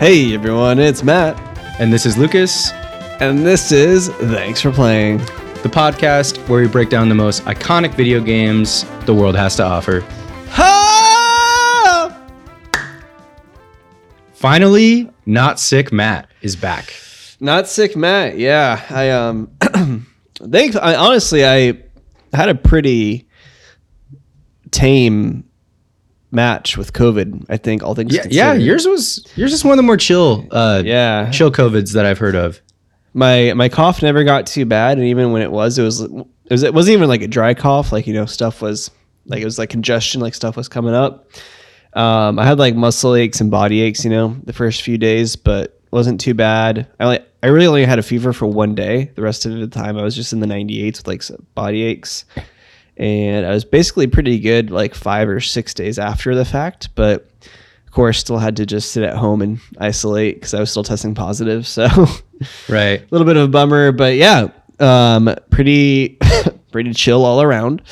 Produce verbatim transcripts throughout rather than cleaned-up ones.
Hey everyone, it's Matt. And this is Lucas. And this is Thanks for Playing, the podcast where we break down the most iconic video games the world has to offer. Ha! Finally, Not Sick Matt is back. Not Sick Matt, yeah. I um, thanks. I honestly, I had a pretty tame match with COVID, I think, all things yeah, considered. Yeah, yours was yours is one of the more chill uh yeah chill COVIDs that I've heard of. My my cough never got too bad, and even when it was it was it, was, it wasn't even like a dry cough, like, you know, stuff was like, it was like congestion, like stuff was coming up. um I had like muscle aches and body aches, you know, the first few days, but wasn't too bad. I like I really only had a fever for one day. The rest of the time I was just in the ninety-eights with like some body aches. And I was basically pretty good like five or six days after the fact, but of course still had to just sit at home and isolate because I was still testing positive. So right, a little bit of a bummer, but yeah, um, pretty, pretty chill all around.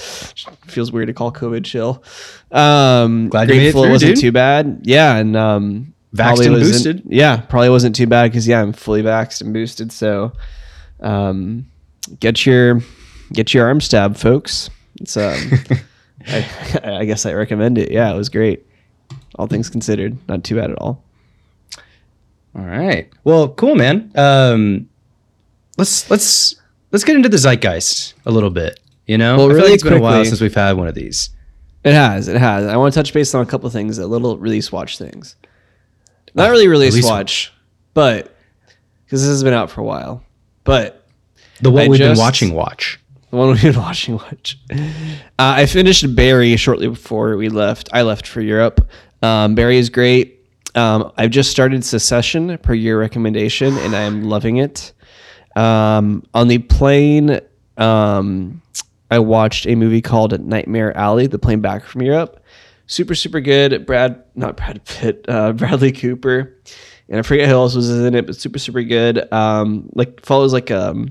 Feels weird to call COVID chill. Um, Glad grateful you made it, through, it wasn't dude. too bad. Yeah, and um, vaxxed and boosted. Yeah, probably wasn't too bad because yeah, I'm fully vaxxed and boosted. So um, get your get your arm stabbed, folks. It's um, I, I guess I recommend it. Yeah, it was great. All things considered, not too bad at all. All right. Well, cool, man. Um, let's let's let's get into the zeitgeist a little bit. You know, well, I really feel like it's quickly, been a while since we've had one of these. It has. It has. I want to touch base on a couple of things. A little release watch things. Not really release, release watch, one. But because this has been out for a while. But the what I we've just, been watching watch. The one we've been watching watch. Uh, I finished Barry shortly before we left. I left for Europe. Um, Barry is great. Um, I've just started Secession per year recommendation, and I am loving it. Um, on the plane, um, I watched a movie called Nightmare Alley, the plane back from Europe. Super, super good. Brad, not Brad Pitt, uh, Bradley Cooper. And I forget who else was in it, but super, super good. Um, like follows like a... Um,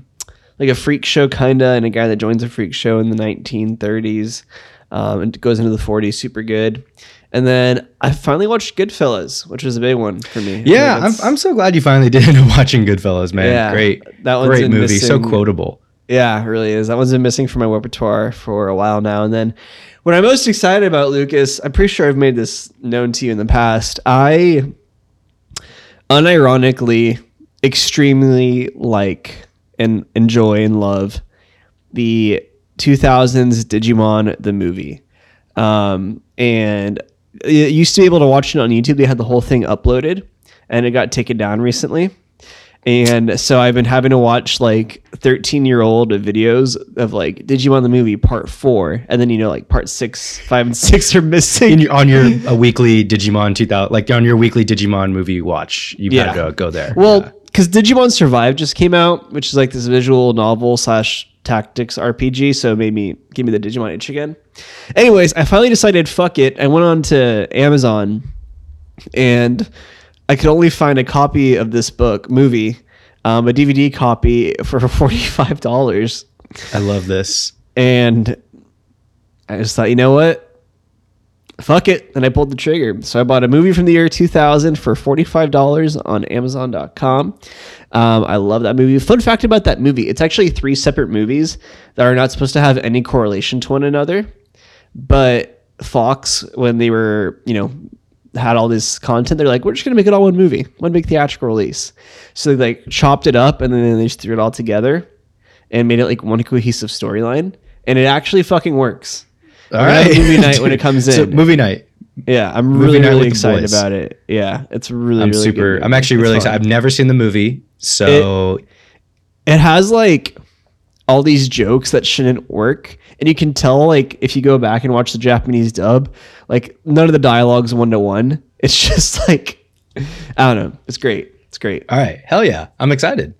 like a freak show kinda, and a guy that joins a freak show in the nineteen thirties um, and goes into the forties, super good. And then I finally watched Goodfellas, which was a big one for me. Yeah, I mean, I'm I'm so glad you finally did end up watching Goodfellas, man. Yeah, great, that one's great movie, missing. So quotable. Yeah, it really is. That one's been missing from my repertoire for a while now. And then what I'm most excited about, Lucas, I'm pretty sure I've made this known to you in the past. I unironically, extremely like. and enjoy and love the two thousands Digimon, the movie. Um, and you used to be able to watch it on YouTube. They had the whole thing uploaded, and it got taken down recently. And so I've been having to watch like thirteen year old videos of like Digimon, the movie part four. And then, you know, like part six, five and six are missing your, on your a weekly Digimon two thousand, like on your weekly Digimon movie watch. You've yeah. got to go, go there. Well, yeah. Because Digimon Survive just came out, which is like this visual novel slash tactics R P G. So maybe give me the Digimon itch again. Anyways, I finally decided, fuck it. I went on to Amazon, and I could only find a copy of this book, movie, um, a D V D copy for forty-five dollars. I love this. And I just thought, you know what? Fuck it. And I pulled the trigger. So I bought a movie from the year two thousand for forty-five dollars on amazon dot com. Um, I love that movie. Fun fact about that movie. It's actually three separate movies that are not supposed to have any correlation to one another. But Fox, when they were, you know, had all this content, they're like, we're just going to make it all one movie, one big theatrical release. So they like chopped it up, and then they just threw it all together and made it like one cohesive storyline. And it actually fucking works. All right, movie night when it comes in. So movie night. Yeah, I'm movie really, really excited boys. about it. Yeah, it's really, I'm really super. Good. I'm actually it's really fun. excited. I've never seen the movie, so it, it has like all these jokes that shouldn't work, and you can tell like if you go back and watch the Japanese dub, like none of the dialogue's one to one. It's just like, I don't know. It's great. It's great. All right, hell yeah, I'm excited.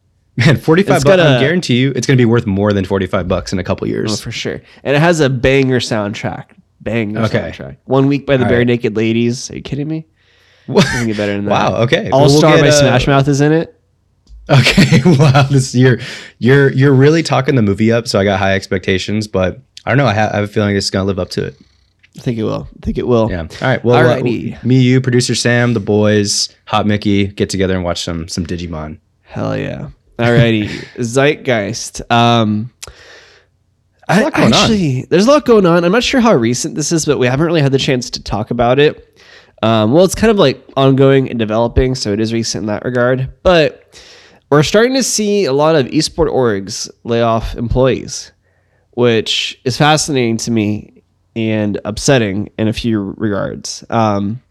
Man, forty-five bucks. I guarantee you, it's going to be worth more than forty-five bucks in a couple years. Oh, for sure. And it has a banger soundtrack. Banger okay. soundtrack. One Week by the All Bare right. Naked Ladies. Are you kidding me? What? It doesn't get better than that. Wow. Okay. All well, we'll Star get, by uh, Smash Mouth is in it. Okay. Wow. This you're you're you're really talking the movie up. So I got high expectations, but I don't know. I have, I have a feeling it's going to live up to it. I think it will. I think it will. Yeah. All right. Well, uh, me, you, producer Sam, the boys, Hot Mickey, get together and watch some some Digimon. Hell yeah. All righty. Zeitgeist. Um, there's a lot going actually, on. There's a lot going on. I'm not sure how recent this is, but we haven't really had the chance to talk about it. Um, well, it's kind of like ongoing and developing, so it is recent in that regard. But we're starting to see a lot of esport orgs lay off employees, which is fascinating to me and upsetting in a few regards. Um,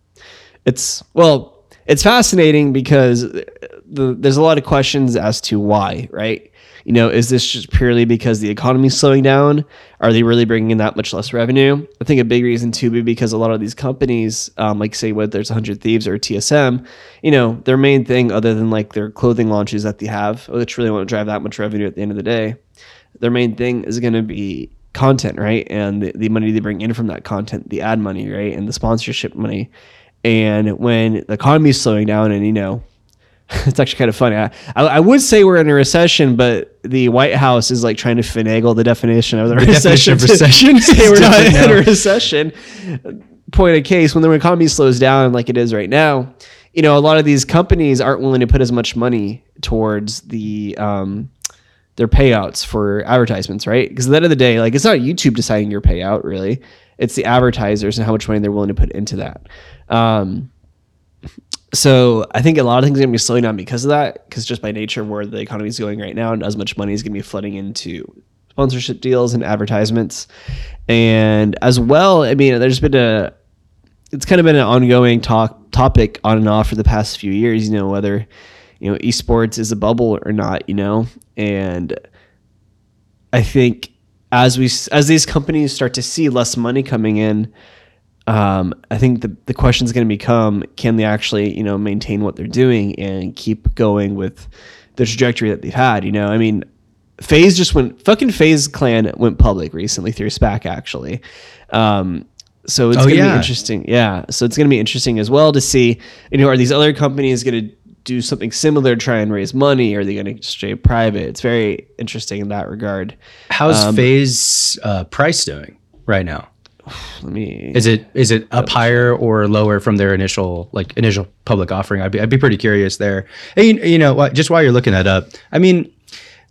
it's well, it's fascinating because the, there's a lot of questions as to why, right? You know, is this just purely because the economy is slowing down? Are they really bringing in that much less revenue? I think a big reason too be because a lot of these companies, um, like say whether it's one hundred Thieves or T S M, you know, their main thing other than like their clothing launches that they have, which really won't drive that much revenue at the end of the day, their main thing is going to be content, right? And the, the money they bring in from that content, the ad money, right? And the sponsorship money. And when the economy is slowing down and, you know, it's actually kind of funny. I, I would say we're in a recession, but the White House is like trying to finagle the definition of the, the recession. Of recession. Say we're not now. in a recession. Point of case, when the economy slows down like it is right now, you know, a lot of these companies aren't willing to put as much money towards the um, their payouts for advertisements, right? Because at the end of the day, like it's not YouTube deciding your payout, really. It's the advertisers and how much money they're willing to put into that. Um, So I think a lot of things are going to be slowing down because of that, because just by nature of where the economy is going right now, not as much money is going to be flooding into sponsorship deals and advertisements. And as well, I mean, there's been a, it's kind of been an ongoing talk topic on and off for the past few years, you know, whether, you know, esports is a bubble or not, you know, and I think as we, as these companies start to see less money coming in, Um, I think the, the question is going to become, can they actually, you know, maintain what they're doing and keep going with the trajectory that they've had? You know, I mean, FaZe just went, fucking FaZe Clan went public recently through SPAC, actually. Um, so it's oh, going to yeah. be interesting. Yeah. So it's going to be interesting as well to see, you know, are these other companies going to do something similar to try and raise money? Or are they going to stay private? It's very interesting in that regard. How's um, FaZe uh, price doing right now? Let me, is it is it up higher or lower from their initial like initial public offering? I'd be I'd be pretty curious there. And you, you know, just while you're looking that up, I mean,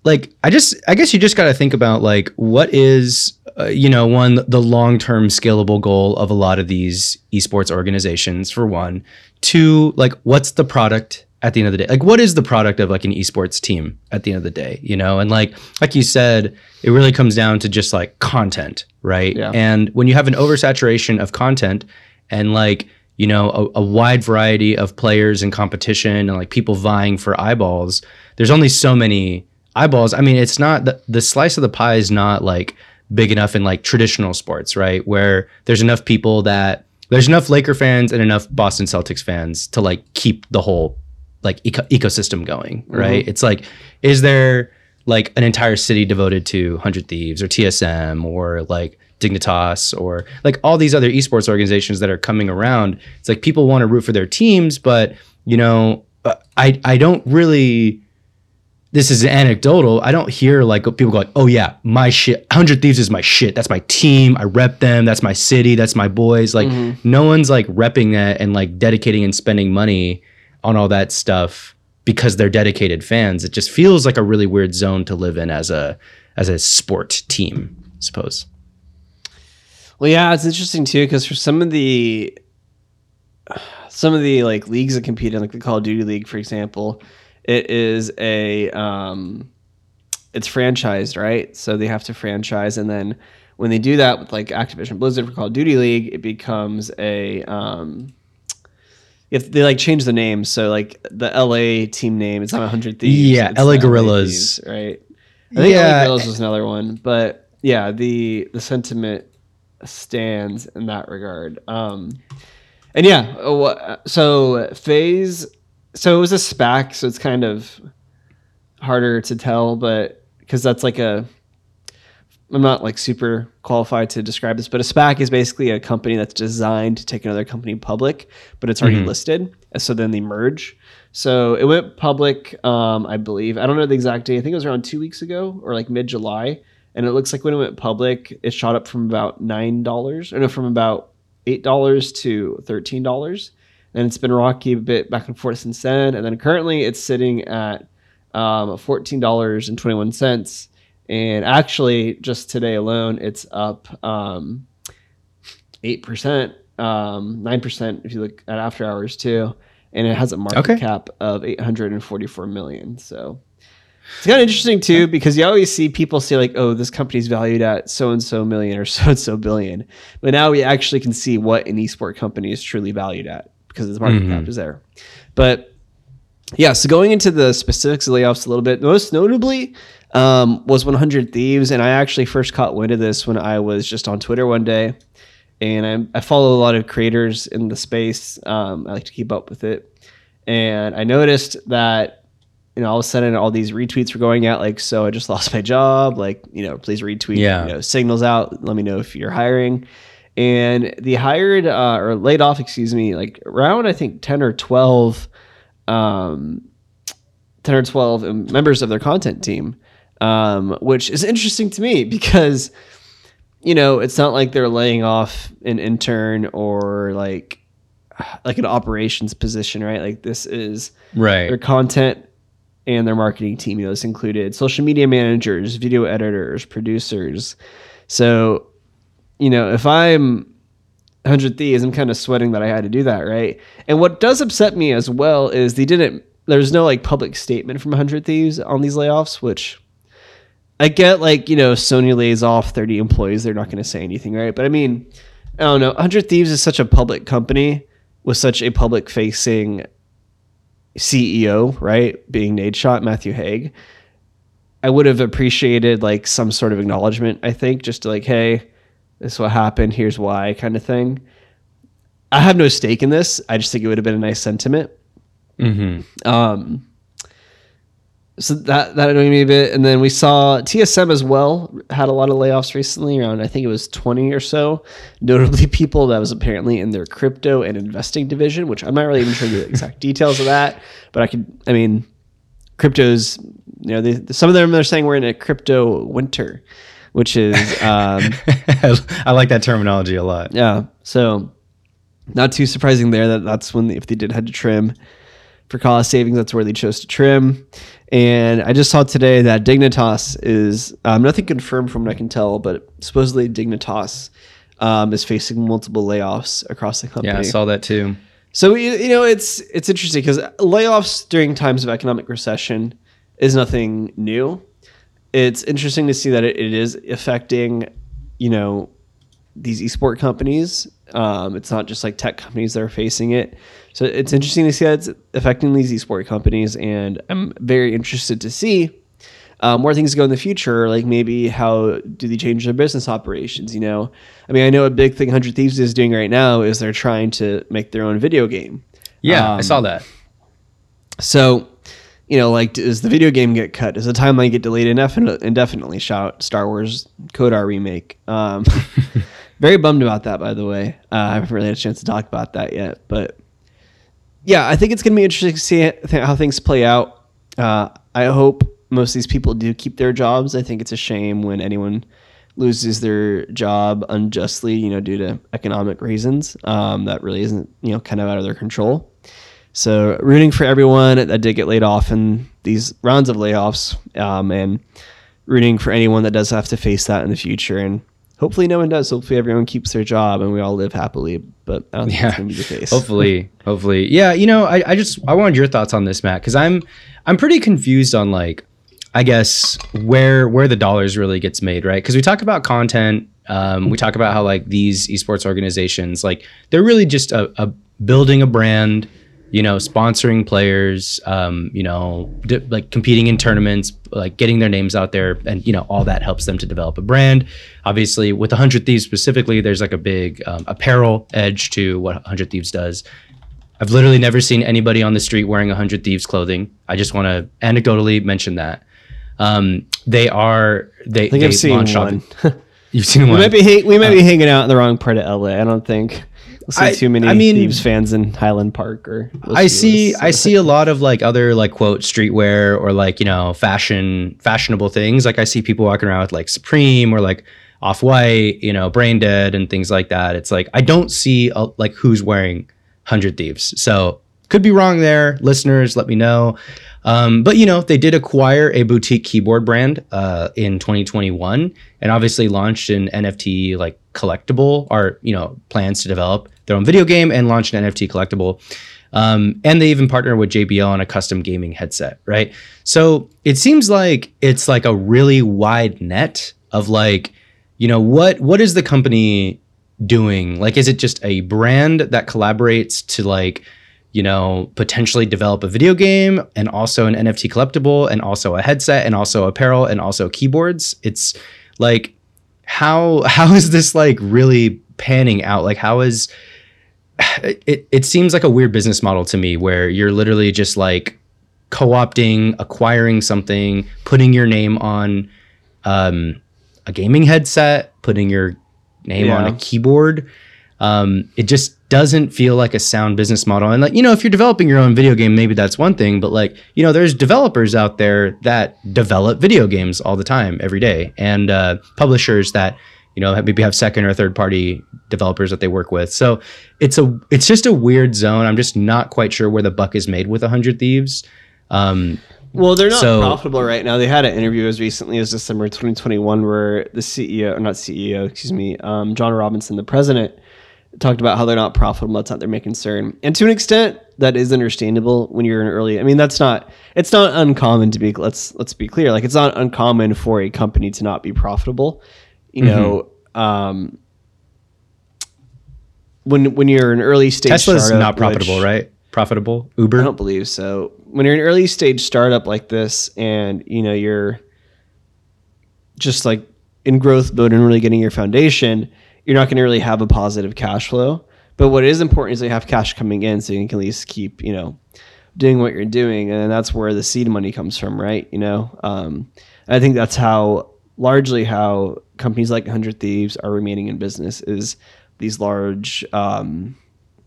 like I just I guess you just got to think about like what is uh, you know one the long term scalable goal of a lot of these esports organizations for one, two like what's the product at the end of the day? Like what is the product of like an esports team at the end of the day? You know, and like like you said, it really comes down to just like content. Right. Yeah. And when you have an oversaturation of content and like, you know, a, a wide variety of players and competition and like people vying for eyeballs, there's only so many eyeballs. I mean, it's not the, the slice of the pie is not like big enough in like traditional sports, right? Where there's enough people that there's enough Laker fans and enough Boston Celtics fans to like keep the whole like eco- ecosystem going. Right. Mm-hmm. It's like, is there like an entire city devoted to one hundred Thieves or T S M or like Dignitas or like all these other esports organizations that are coming around? It's like people want to root for their teams, but you know, I I don't really, this is anecdotal. I don't hear like people go like, oh yeah, my shit, one hundred Thieves is my shit. That's my team. I rep them. That's my city. That's my boys. Like mm-hmm. no one's like repping that and like dedicating and spending money on all that stuff. Because they're dedicated fans, it just feels like a really weird zone to live in as a as a sport team, I suppose. Well, yeah, it's interesting too because for some of the some of the like leagues that compete in, like the Call of Duty League, for example, it is a um, it's franchised, right? So they have to franchise, and then when they do that with like Activision Blizzard for Call of Duty League, it becomes a um, if they like change the name, so like the L A team name, it's not one hundred Thieves. Yeah, L A Gorillas, right? I think yeah. L A Gorillas was another one, but yeah, the the sentiment stands in that regard. Um, and yeah, so FaZe, so it was a SPAC, so it's kind of harder to tell, but because that's like a, I'm not like super qualified to describe this, but a SPAC is basically a company that's designed to take another company public, but it's already mm-hmm. listed. So then they merge. So it went public, um, I believe. I don't know the exact day. I think it was around two weeks ago or like mid July. And it looks like when it went public, it shot up from about nine dollars, or no, from about eight dollars to thirteen dollars. And it's been rocky a bit back and forth since then. And then currently it's sitting at um, fourteen dollars and twenty-one cents. And actually, just today alone, it's up um, eight percent, um, nine percent if you look at after hours too. And it has a market okay. cap of eight hundred forty-four million dollars. So it's kind of interesting too, because you always see people say like, oh, this company's valued at so-and-so million or so-and-so billion. But now we actually can see what an esport company is truly valued at because its market mm-hmm. cap is there. But yeah, so going into the specifics of layoffs a little bit, most notably um, was one hundred Thieves. And I actually first caught wind of this when I was just on Twitter one day. And I, I follow a lot of creators in the space. Um, I like to keep up with it. And I noticed that, you know, all of a sudden all these retweets were going out. Like, so I just lost my job. Like, you know, please retweet, yeah. you know, signals out. Let me know if you're hiring. And the hired uh, or laid off, excuse me, like around, I think ten or twelve, um, ten or twelve members of their content team, um, which is interesting to me because, you know, it's not like they're laying off an intern or like like an operations position, right? Like this is right. their content and their marketing team. You know, this included social media managers, video editors, producers. So, you know, if I'm one hundred Thieves, I'm kind of sweating that I had to do that, right? And what does upset me as well is they didn't, there's no like public statement from one hundred Thieves on these layoffs, which... I get like, you know, Sony lays off thirty employees. They're not going to say anything, right? But I mean, I don't know. one hundred Thieves is such a public company with such a public-facing C E O, right? Being Nadeshot, Matthew Haig. I would have appreciated like some sort of acknowledgement, I think, just to like, hey, this is what happened. Here's why kind of thing. I have no stake in this. I just think it would have been a nice sentiment. Mm-hmm. Um So that, that annoyed me a bit. And then we saw T S M as well had a lot of layoffs recently, around I think it was twenty or so, notably people that was apparently in their crypto and investing division, which I'm not really even sure the exact details of that, but I could, I mean, cryptos, you know, they, some of them are saying we're in a crypto winter, which is... Um, I like that terminology a lot. Yeah. So not too surprising there that that's when, if they did had to trim for cost savings, that's where they chose to trim. And I just saw today that Dignitas is, um, nothing confirmed from what I can tell, but supposedly Dignitas um, is facing multiple layoffs across the company. Yeah, I saw that too. So, you, you know, it's it's interesting because layoffs during times of economic recession is nothing new. It's interesting to see that it, it is affecting, you know, these esport companies. Um, it's not just like tech companies that are facing it. So it's interesting to see that it's affecting these esport companies. And I'm very interested to see um, where things go in the future. Like maybe how do they change their business operations? You know, I mean, I know a big thing one hundred Thieves is doing right now is they're trying to make their own video game. Yeah, um, I saw that. So, you know, like, does the video game get cut? Does the timeline get delayed indefinitely? Indefinitely shout Star Wars Kodar remake. Um, very bummed about that, by the way. Uh, I haven't really had a chance to talk about that yet. But yeah, I think it's going to be interesting to see how things play out. Uh, I hope most of these people do keep their jobs. I think it's a shame when anyone loses their job unjustly, you know, due to economic reasons. Um, that really isn't, you know, kind of out of their control. So rooting for everyone that did get laid off in these rounds of layoffs, um, and rooting for anyone that does have to face that in the future. And hopefully no one does. Hopefully everyone keeps their job and we all live happily. But I don't think yeah. that's going to be the case. Hopefully, hopefully. Yeah, you know, I, I just I wanted your thoughts on this, Matt, because I'm I'm pretty confused on like, I guess, where where the dollars really gets made, right? Because we talk about content. Um, we talk about how like these esports organizations, like they're really just a, a building a brand, you know, sponsoring players, um, you know, d- like competing in tournaments, like getting their names out there. And, you know, all that helps them to develop a brand. Obviously, with one hundred Thieves specifically, there's like a big um, apparel edge to what one hundred Thieves does. I've literally never seen anybody on the street wearing one hundred Thieves clothing. I just want to anecdotally mention that. Um, they are, they, I think they I've seen one. You've seen one. We might be, ha- we might um, be hanging out in the wrong part of L A. I don't think. I, too many I mean, Thieves fans in Highland Park or I see I see a lot of like other like quote streetwear or like, you know, fashion fashionable things. Like I see people walking around with like Supreme or like Off-White, you know, Brain Dead and things like that. It's like I don't see uh, like who's wearing one hundred Thieves. So could be wrong there. Listeners, let me know. Um, but, you know, they did acquire a boutique keyboard brand uh, in twenty twenty-one and obviously launched an N F T like collectible or, you know, plans to develop their own video game and launch an N F T collectible. Um, and they even partner with J B L on a custom gaming headset, right? So it seems like it's like a really wide net of like, you know, what what is the company doing? Like, is it just a brand that collaborates to like, you know, potentially develop a video game and also an N F T collectible and also a headset and also apparel and also keyboards? It's like, how how is this like really panning out? Like, how is it? It seems like a weird business model to me where you're literally just like co-opting, acquiring something, putting your name on um, a gaming headset, putting your name yeah. on a keyboard. Um, it just doesn't feel like a sound business model. And like, you know, if you're developing your own video game, maybe that's one thing, but like, you know, there's developers out there that develop video games all the time, every day. And, uh, publishers that, you know, maybe have second or third party developers that they work with. So it's a, it's just a weird zone. I'm just not quite sure where the buck is made with one hundred Thieves. Um, Well, they're not so, profitable right now. They had an interview as recently as December twenty twenty-one where the C E O, or not C E O, excuse me, um, John Robinson, the president, talked about how they're not profitable. That's not their main concern. And to an extent, that is understandable when you're an early... I mean, that's not... It's not uncommon to be... Let's let's be clear. Like, it's not uncommon for a company to not be profitable. You mm-hmm. know, um, when when you're an early stage Tesla's startup... Tesla's not profitable, which, right? Profitable? Uber? I don't believe so. When you're an early stage startup like this and, you know, you're just like in growth mode and really getting your foundation, you're not going to really have a positive cash flow. But what is important is that you have cash coming in so you can at least keep, you know, doing what you're doing. And that's where the seed money comes from, right? You know, um, I think that's how largely how companies like one hundred Thieves are remaining in business is these large, um,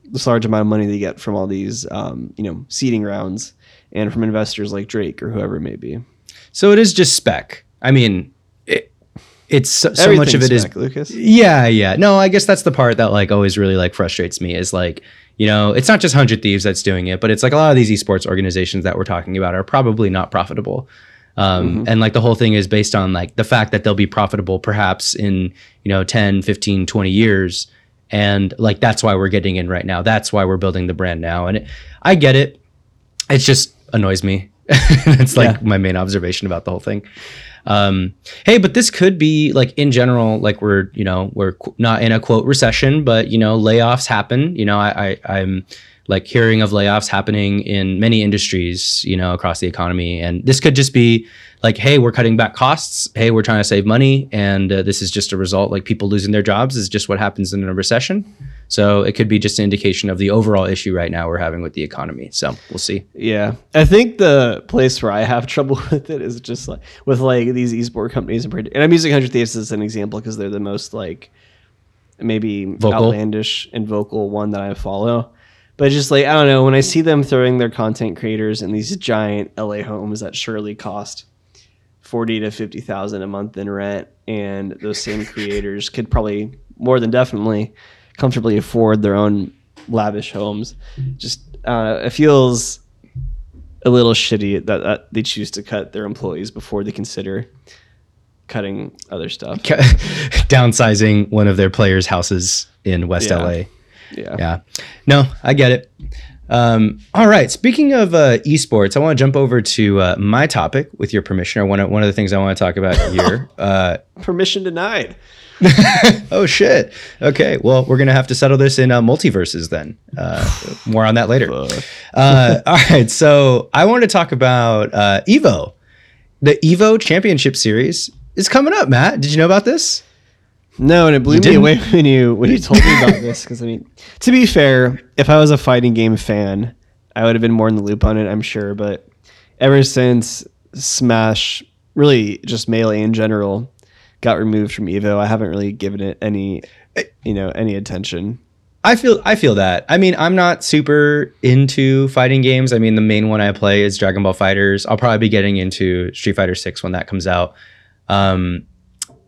this large amount of money they get from all these, um, you know, seeding rounds. And from investors like Drake or whoever it may be. So it is just spec. I mean, it, it's so, so much of it spec, is Lucas. Yeah, yeah. No, I guess that's the part that like always really like frustrates me is like, you know, it's not just one hundred Thieves that's doing it, but it's like a lot of these esports organizations that we're talking about are probably not profitable. Um, mm-hmm. And like the whole thing is based on like the fact that they'll be profitable perhaps in, you know, ten, fifteen, twenty years. And like, that's why we're getting in right now. That's why we're building the brand now. And it, I get it. It's just, annoys me. That's like yeah. my main observation about the whole thing. Um, hey, but this could be like in general, like we're, you know, we're qu- not in a quote recession, but you know, layoffs happen. You know, I, I, I'm like hearing of layoffs happening in many industries, you know, across the economy. And this could just be like, hey, we're cutting back costs. Hey, we're trying to save money. And uh, this is just a result, like people losing their jobs is just what happens in a recession. So it could be just an indication of the overall issue right now we're having with the economy. So we'll see. Yeah. I think the place where I have trouble with it is just like with like these esports companies. And I'm using one hundred Thieves as an example because they're the most like maybe vocal. outlandish and vocal one that I follow. But just like, I don't know, when I see them throwing their content creators in these giant L A homes that surely cost forty to fifty thousand a month in rent, and those same creators could probably more than definitely comfortably afford their own lavish homes. Just uh, it feels a little shitty that, that they choose to cut their employees before they consider cutting other stuff. Downsizing one of their players' houses in West yeah. L A. Yeah. Yeah. No, I get it. Um, all right. Speaking of uh, esports, I want to jump over to uh, my topic with your permission. Or one of, one of the things I want to talk about here. Uh, permission denied. Oh shit. Okay. Well, we're going to have to settle this in uh, MultiVersus then. Uh, more on that later. Uh, all right. So I want to talk about uh, Evo. The Evo Championship Series is coming up, Matt. Did you know about this? No, and it blew me away when you when you told me about this. Because I mean, to be fair, if I was a fighting game fan, I would have been more in the loop on it, I'm sure. But ever since Smash, really just Melee in general, got removed from Evo, I haven't really given it any, you know, any attention. I feel I feel that. I mean, I'm not super into fighting games. I mean, the main one I play is Dragon Ball FighterZ. I'll probably be getting into Street Fighter six when that comes out. Um,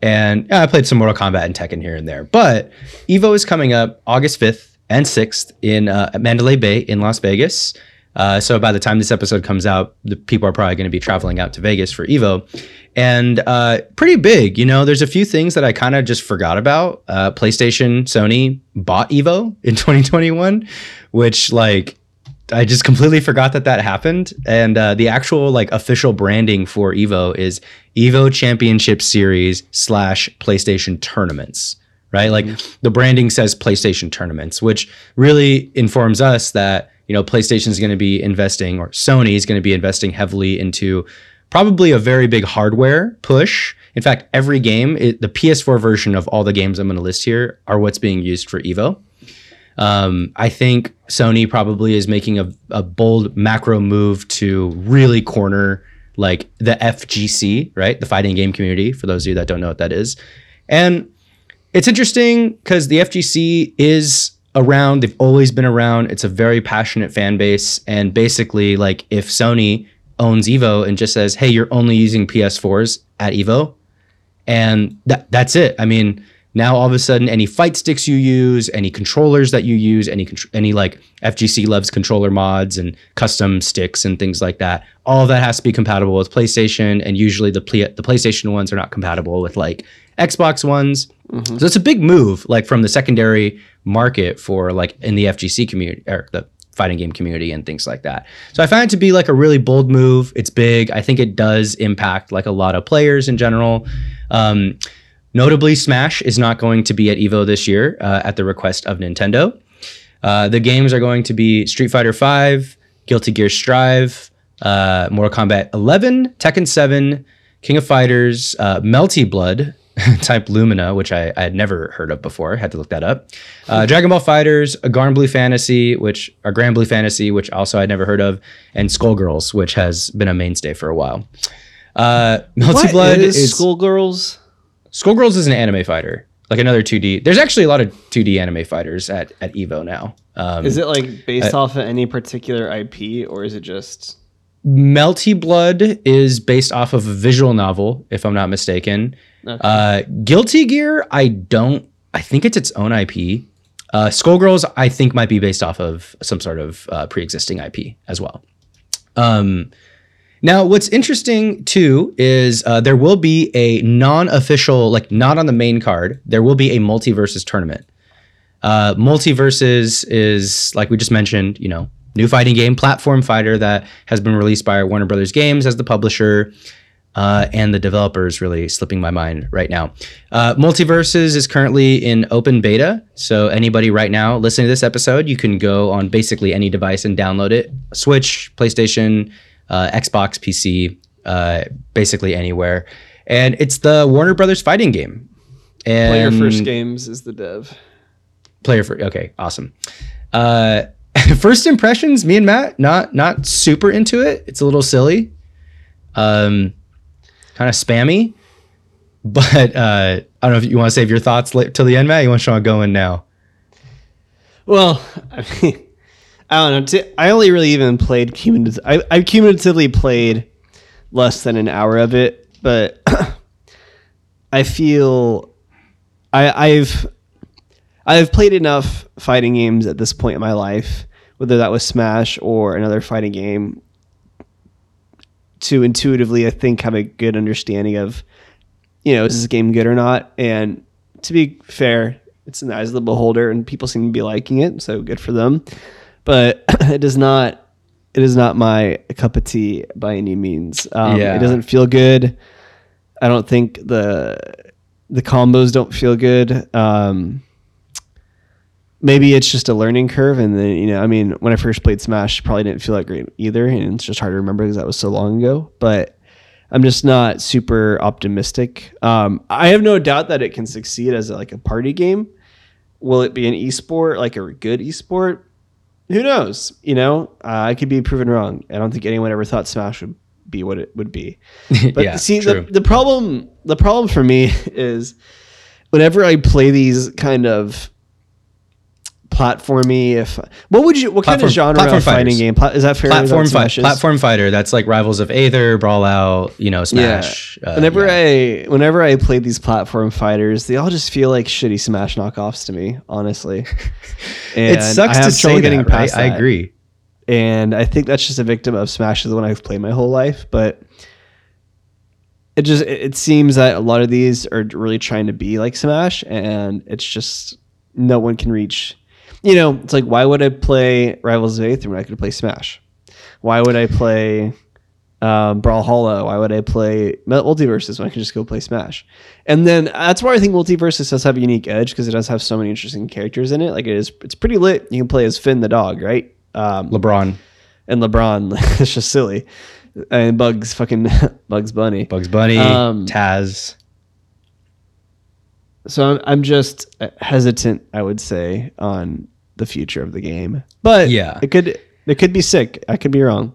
and yeah, I played some Mortal Kombat and Tekken here and there. But Evo is coming up August fifth and sixth in uh, Mandalay Bay in Las Vegas. Uh, so by the time this episode comes out, the people are probably going to be traveling out to Vegas for Evo. And uh, pretty big, you know, there's a few things that I kind of just forgot about. Uh, PlayStation, Sony bought Evo in twenty twenty-one, which like I just completely forgot that that happened. And uh, the actual like official branding for Evo is Evo Championship Series slash PlayStation Tournaments. Right? Like mm-hmm. the branding says PlayStation Tournaments, which really informs us that, you know, PlayStation is going to be investing, or Sony is going to be investing heavily into probably a very big hardware push. In fact, every game, it, the P S four version of all the games I'm going to list here are what's being used for Evo. Um, I think Sony probably is making a, a bold macro move to really corner like the F G C, right? The fighting game community, for those of you that don't know what that is. And it's interesting because the F G C is around. They've always been around. It's a very passionate fan base. And basically, like, if Sony owns Evo and just says, hey, you're only using P S fours at Evo, and that that's it. I mean, now all of a sudden, any fight sticks you use, any controllers that you use, any, any like, F G C loves controller mods and custom sticks and things like that. All of that has to be compatible with PlayStation, and usually the, play, the PlayStation ones are not compatible with, like, Xbox ones. Mm-hmm. So it's a big move, like, from the secondary market for, like, in the F G C community, or the fighting game community and things like that. So I find it to be, like, a really bold move. It's big. I think it does impact, like, a lot of players in general. Um, notably, Smash is not going to be at Evo this year uh, at the request of Nintendo. Uh, the games are going to be Street Fighter five, Guilty Gear Strive, uh, Mortal Kombat eleven, Tekken seven, King of Fighters, uh, Melty Blood, type Lumina, which I, I had never heard of before. I had to look that up. Uh, Dragon Ball FighterZ, Granblue Fantasy, which are Granblue Fantasy, which also I'd never heard of, and Skullgirls, which has been a mainstay for a while. Uh, Melty Blood is, is Skullgirls. Skullgirls is an anime fighter, like another two D. There's actually a lot of two D anime fighters at at Evo now. Um, is it like based uh, off of any particular I P, or is it just? Melty Blood is based off of a visual novel, if I'm not mistaken. Okay. Uh, Guilty Gear, I don't. I think it's its own I P. Uh, Skullgirls, I think, might be based off of some sort of uh, pre-existing I P as well. Um, now, what's interesting too is uh, there will be a non-official, like not on the main card. There will be a MultiVersus tournament. Uh, MultiVersus is, like we just mentioned, you know, new fighting game, platform fighter that has been released by Warner Brothers Games as the publisher. Uh, and the developer is really slipping my mind right now. Uh, MultiVersus is currently in open beta. So anybody right now listening to this episode, you can go on basically any device and download it. Switch, PlayStation, uh, Xbox, P C, uh, basically anywhere. And it's the Warner Brothers fighting game. And Player First Games is the dev. Player First, okay, awesome. Uh, first impressions, me and Matt, not not super into it. It's a little silly. Um... Kind of spammy, but uh, I don't know if you want to save your thoughts till the end, Matt. You want to go in now? Well, I mean, I don't know. T- I only really even played cumulative. I, I cumulatively played less than an hour of it, but I feel I, I've I've played enough fighting games at this point in my life, whether that was Smash or another fighting game, to intuitively, I think, have a good understanding of, you know, is this game good or not? And to be fair, it's in the eyes of the beholder, and people seem to be liking it, so good for them. But it is not, it is not my cup of tea by any means. Um, yeah. It doesn't feel good. I don't think the the combos don't feel good. Um, maybe it's just a learning curve, and then, you know, I mean, when I first played Smash, it probably didn't feel that great either, and it's just hard to remember because that was so long ago. But I'm just not super optimistic. Um, I have no doubt that it can succeed as a, like a party game. Will it be an esport, like a good esport? Who knows? You know, uh, I could be proven wrong. I don't think anyone ever thought Smash would be what it would be. But yeah, see, the, the problem, the problem for me is whenever I play these kind of platformy. If what would you what platform, kind of genre of fighting game is that? Fair platform fight, platform fighter. That's like Rivals of Aether, Brawl Out, you know, Smash. Yeah. Uh, whenever yeah. I whenever I played these platform fighters, they all just feel like shitty Smash knockoffs to me, honestly. And it sucks I to say that, getting past right? that. I agree, and I think that's just a victim of Smash is the one I've played my whole life, but. It just it seems that a lot of these are really trying to be like Smash, and it's just no one can reach. You know, it's like, why would I play Rivals of Aether when I could play Smash? Why would I play um, Brawlhalla? Why would I play MultiVersus when I can just go play Smash? And then that's why I think MultiVersus does have a unique edge, because it does have so many interesting characters in it. Like it is, it's pretty lit. You can play as Finn the dog, right? Um, LeBron and LeBron. It's just silly. And Bugs fucking Bugs Bunny, Bugs Bunny, um, Taz. So I'm, I'm just hesitant, I would say, on the future of the game. But yeah, it could it could be sick. I could be wrong.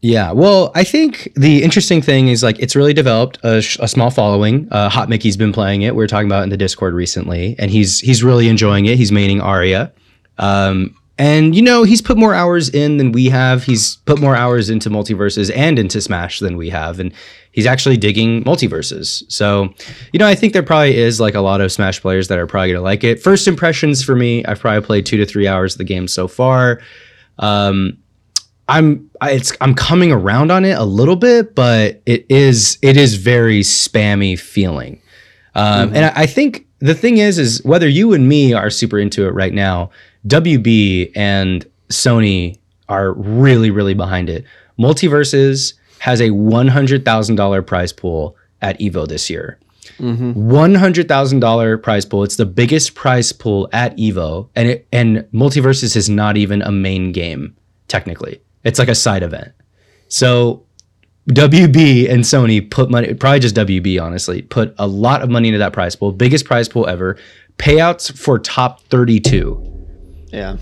Yeah. Well, I think the interesting thing is like it's really developed a, sh- a small following. Uh, Hot Mickey's been playing it. We were talking about it in the Discord recently, and he's he's really enjoying it. He's maining Aria. Um, And, you know, he's put more hours in than we have. He's put more hours into MultiVersus and into Smash than we have. And he's actually digging MultiVersus. So, you know, I think there probably is like a lot of Smash players that are probably going to like it. First impressions for me, I've probably played two to three hours of the game so far. Um, I'm I, it's I'm coming around on it a little bit, but it is it is very spammy feeling. Um, mm-hmm. And I, I think the thing is, is whether you and me are super into it right now, W B and Sony are really, really behind it. MultiVersus has a one hundred thousand dollars prize pool at Evo this year. Mm-hmm. one hundred thousand dollars prize pool. It's the biggest prize pool at Evo. And it, and MultiVersus is not even a main game, technically. It's like a side event. So W B and Sony put money, probably just W B, honestly, put a lot of money into that prize pool. Biggest prize pool ever. Payouts for top thirty-two. Yeah,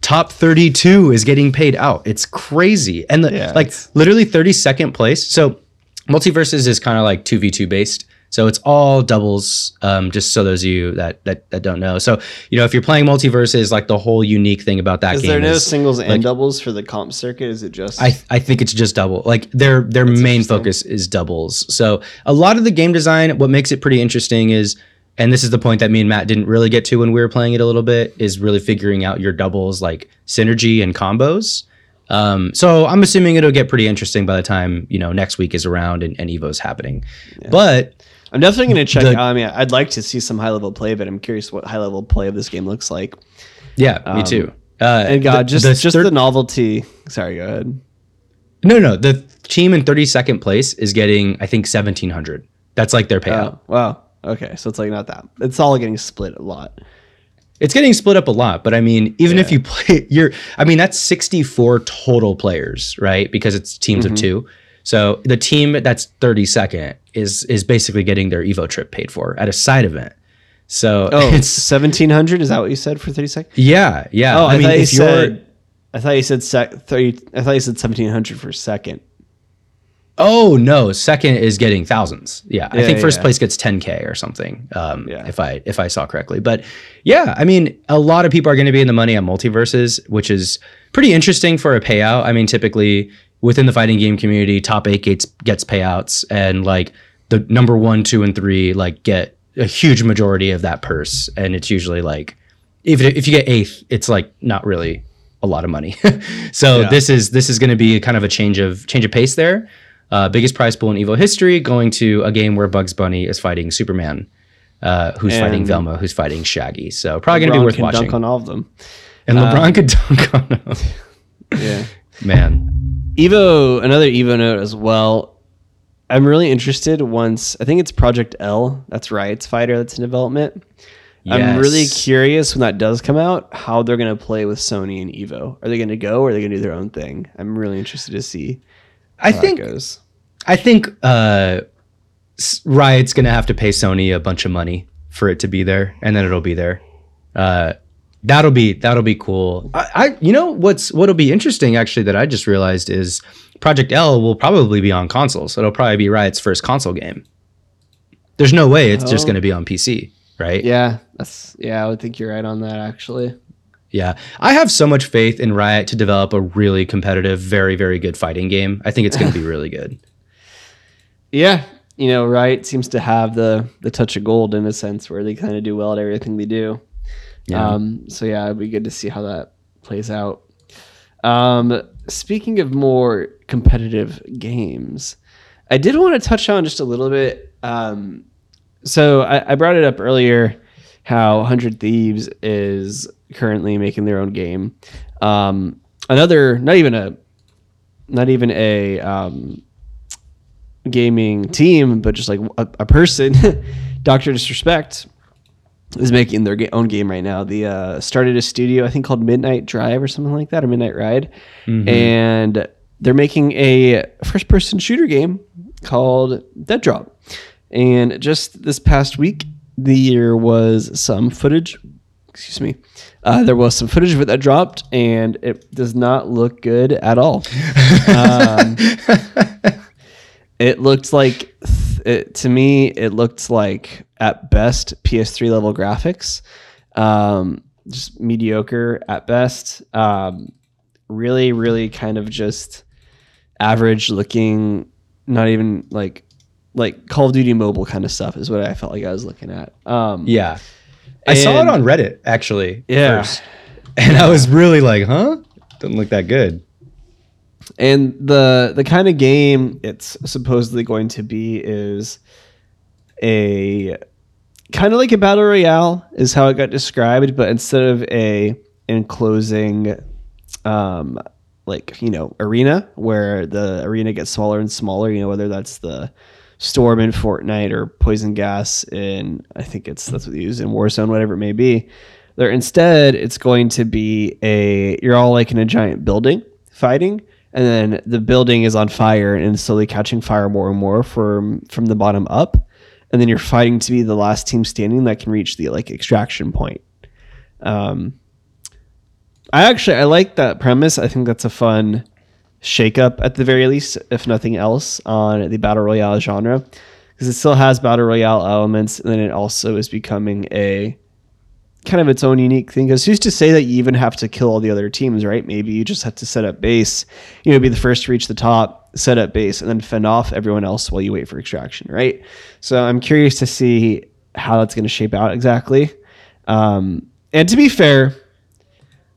top thirty-two is getting paid out. It's crazy. And the, yeah, like literally thirty-second place. So MultiVersus is kind of like two v two based. So it's all doubles, um, just so those of you that, that that don't know. So, you know, if you're playing MultiVersus, like the whole unique thing about that is game is... Is there no is, singles like, and doubles for the comp circuit? Is it just... I I think it's just double. Like their their That's main focus is doubles. So a lot of the game design, what makes it pretty interesting is... And this is the point that me and Matt didn't really get to when we were playing it a little bit, is really figuring out your doubles, like synergy and combos. Um, so I'm assuming it'll get pretty interesting by the time, you know, next week is around and, and Evo's happening. Yeah. But I'm definitely going to check the, out. I mean, I'd like to see some high level play, but I'm curious what high level play of this game looks like. Yeah, um, me too. Uh, and God, the, just, the, just thir- the novelty. Sorry, go ahead. No, no. The team in thirty-second place is getting, I think, seventeen hundred. That's like their payout. Oh, wow. Okay, so it's like not that. It's all getting split a lot. It's getting split up a lot, but I mean, even yeah. if you play, you're, I mean, that's sixty-four total players, right? Because it's teams mm-hmm. of two. So the team that's thirty-second is is basically getting their Evo trip paid for at a side event. So oh, it's seventeen hundred. Is that what you said for thirty-second? Yeah, yeah. Oh, I, I mean, if you said, you're, I thought you said sec, thirty. I thought you said seventeen hundred for second. Oh no! Second is getting thousands. Yeah, yeah I think first yeah. place gets ten K or something. Um, yeah. If I if I saw correctly, but yeah, I mean, a lot of people are going to be in the money on MultiVersus, which is pretty interesting for a payout. I mean, typically within the fighting game community, top eight gets gets payouts, and like the number one, two, and three like get a huge majority of that purse, and it's usually like if if you get eighth, it's like not really a lot of money. so yeah. this is this is going to be kind of a change of change of pace there. Uh, biggest prize pool in Evo history, going to a game where Bugs Bunny is fighting Superman, uh, who's and fighting Velma, who's fighting Shaggy. So probably going to be worth watching. LeBron can dunk on all of them. And um, LeBron could dunk on them. Yeah. Man. Evo, another Evo note as well. I'm really interested once, I think it's Project L, that's Riot's fighter that's in development. Yes. I'm really curious when that does come out, how they're going to play with Sony and Evo. Are they going to go or are they going to do their own thing? I'm really interested to see I how think that goes. I think uh, Riot's going to have to pay Sony a bunch of money for it to be there, and then it'll be there. Uh, that'll be that'll be cool. I, I you know what's what'll be interesting actually that I just realized is Project L will probably be on consoles. It'll probably be Riot's first console game. There's no way it's oh. just going to be on P C, right? Yeah, that's yeah. I would think you're right on that actually. Yeah, I have so much faith in Riot to develop a really competitive, very, very good fighting game. I think it's going to be really good. Yeah, you know, Riot seems to have the the touch of gold in a sense where they kind of do well at everything they do. Yeah. Um, so yeah, it'd be good to see how that plays out. Um, speaking of more competitive games, I did want to touch on just a little bit. Um, so I, I brought it up earlier how one hundred Thieves is currently making their own game. Um, another, not even a, not even a um, gaming team, but just like a, a person, Doctor Disrespect, is making their own game right now. They uh, started a studio, I think called Midnight Drive or something like that, or Midnight Ride. Mm-hmm. And they're making a first-person shooter game called Dead Drop. And just this past week, there was some footage, excuse me, uh, there was some footage of it that dropped, and it does not look good at all. um, it looked like, it, to me, it looked like, at best, P S three level graphics, um, just mediocre at best, um, really, really kind of just average looking, not even like, like Call of Duty mobile kind of stuff is what I felt like I was looking at. Um, yeah. I saw it on Reddit actually. Yeah. First, and I was really like, huh? Doesn't look that good. And the, the kind of game it's supposedly going to be is a kind of like a battle royale is how it got described. But instead of a enclosing, um, like, you know, arena where the arena gets smaller and smaller, you know, whether that's the Storm in Fortnite or Poison Gas in, I think it's, that's what they use in Warzone, whatever it may be. There instead, it's going to be a, you're all like in a giant building fighting, and then the building is on fire and slowly catching fire more and more from, from the bottom up. And then you're fighting to be the last team standing that can reach the like extraction point. Um, I actually, I like that premise. I think that's a fun shakeup at the very least, if nothing else, on the battle royale genre, because it still has battle royale elements, and then it also is becoming a kind of its own unique thing. Because who's to say that you even have to kill all the other teams, right? Maybe you just have to set up base, you know, be the first to reach the top, set up base, and then fend off everyone else while you wait for extraction, right? So I'm curious to see how that's going to shape out exactly. Um, and to be fair,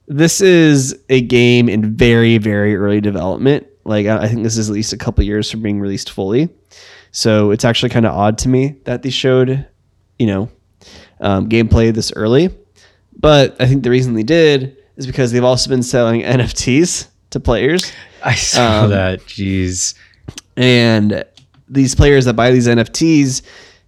this is a game in very, very early development. Like, I think this is at least a couple years from being released fully. So it's actually kind of odd to me that they showed, you know, um, gameplay this early. But I think the reason they did is because they've also been selling N F Ts to players. I saw um, that. Jeez. And these players that buy these N F Ts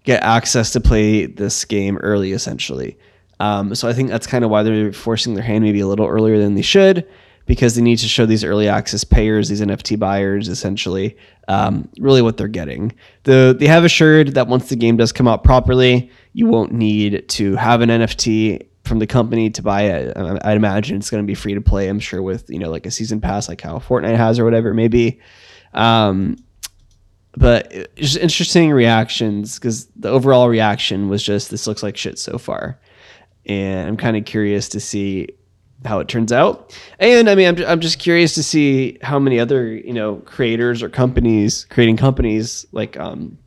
get access to play this game early, essentially. Um, so I think that's kind of why they're forcing their hand maybe a little earlier than they should, because they need to show these early access payers, these N F T buyers, essentially, um, really what they're getting. Though they have assured that once the game does come out properly, you won't need to have an N F T from the company to buy it. I'd imagine it's going to be free to play, I'm sure, with, you know, like a season pass, like how Fortnite has or whatever it may be. Um, but it's just interesting reactions, because the overall reaction was just, this looks like shit so far. And I'm kind of curious to see how it turns out. And I mean, I'm, I'm just curious to see how many other, you know, creators or companies creating companies like, um,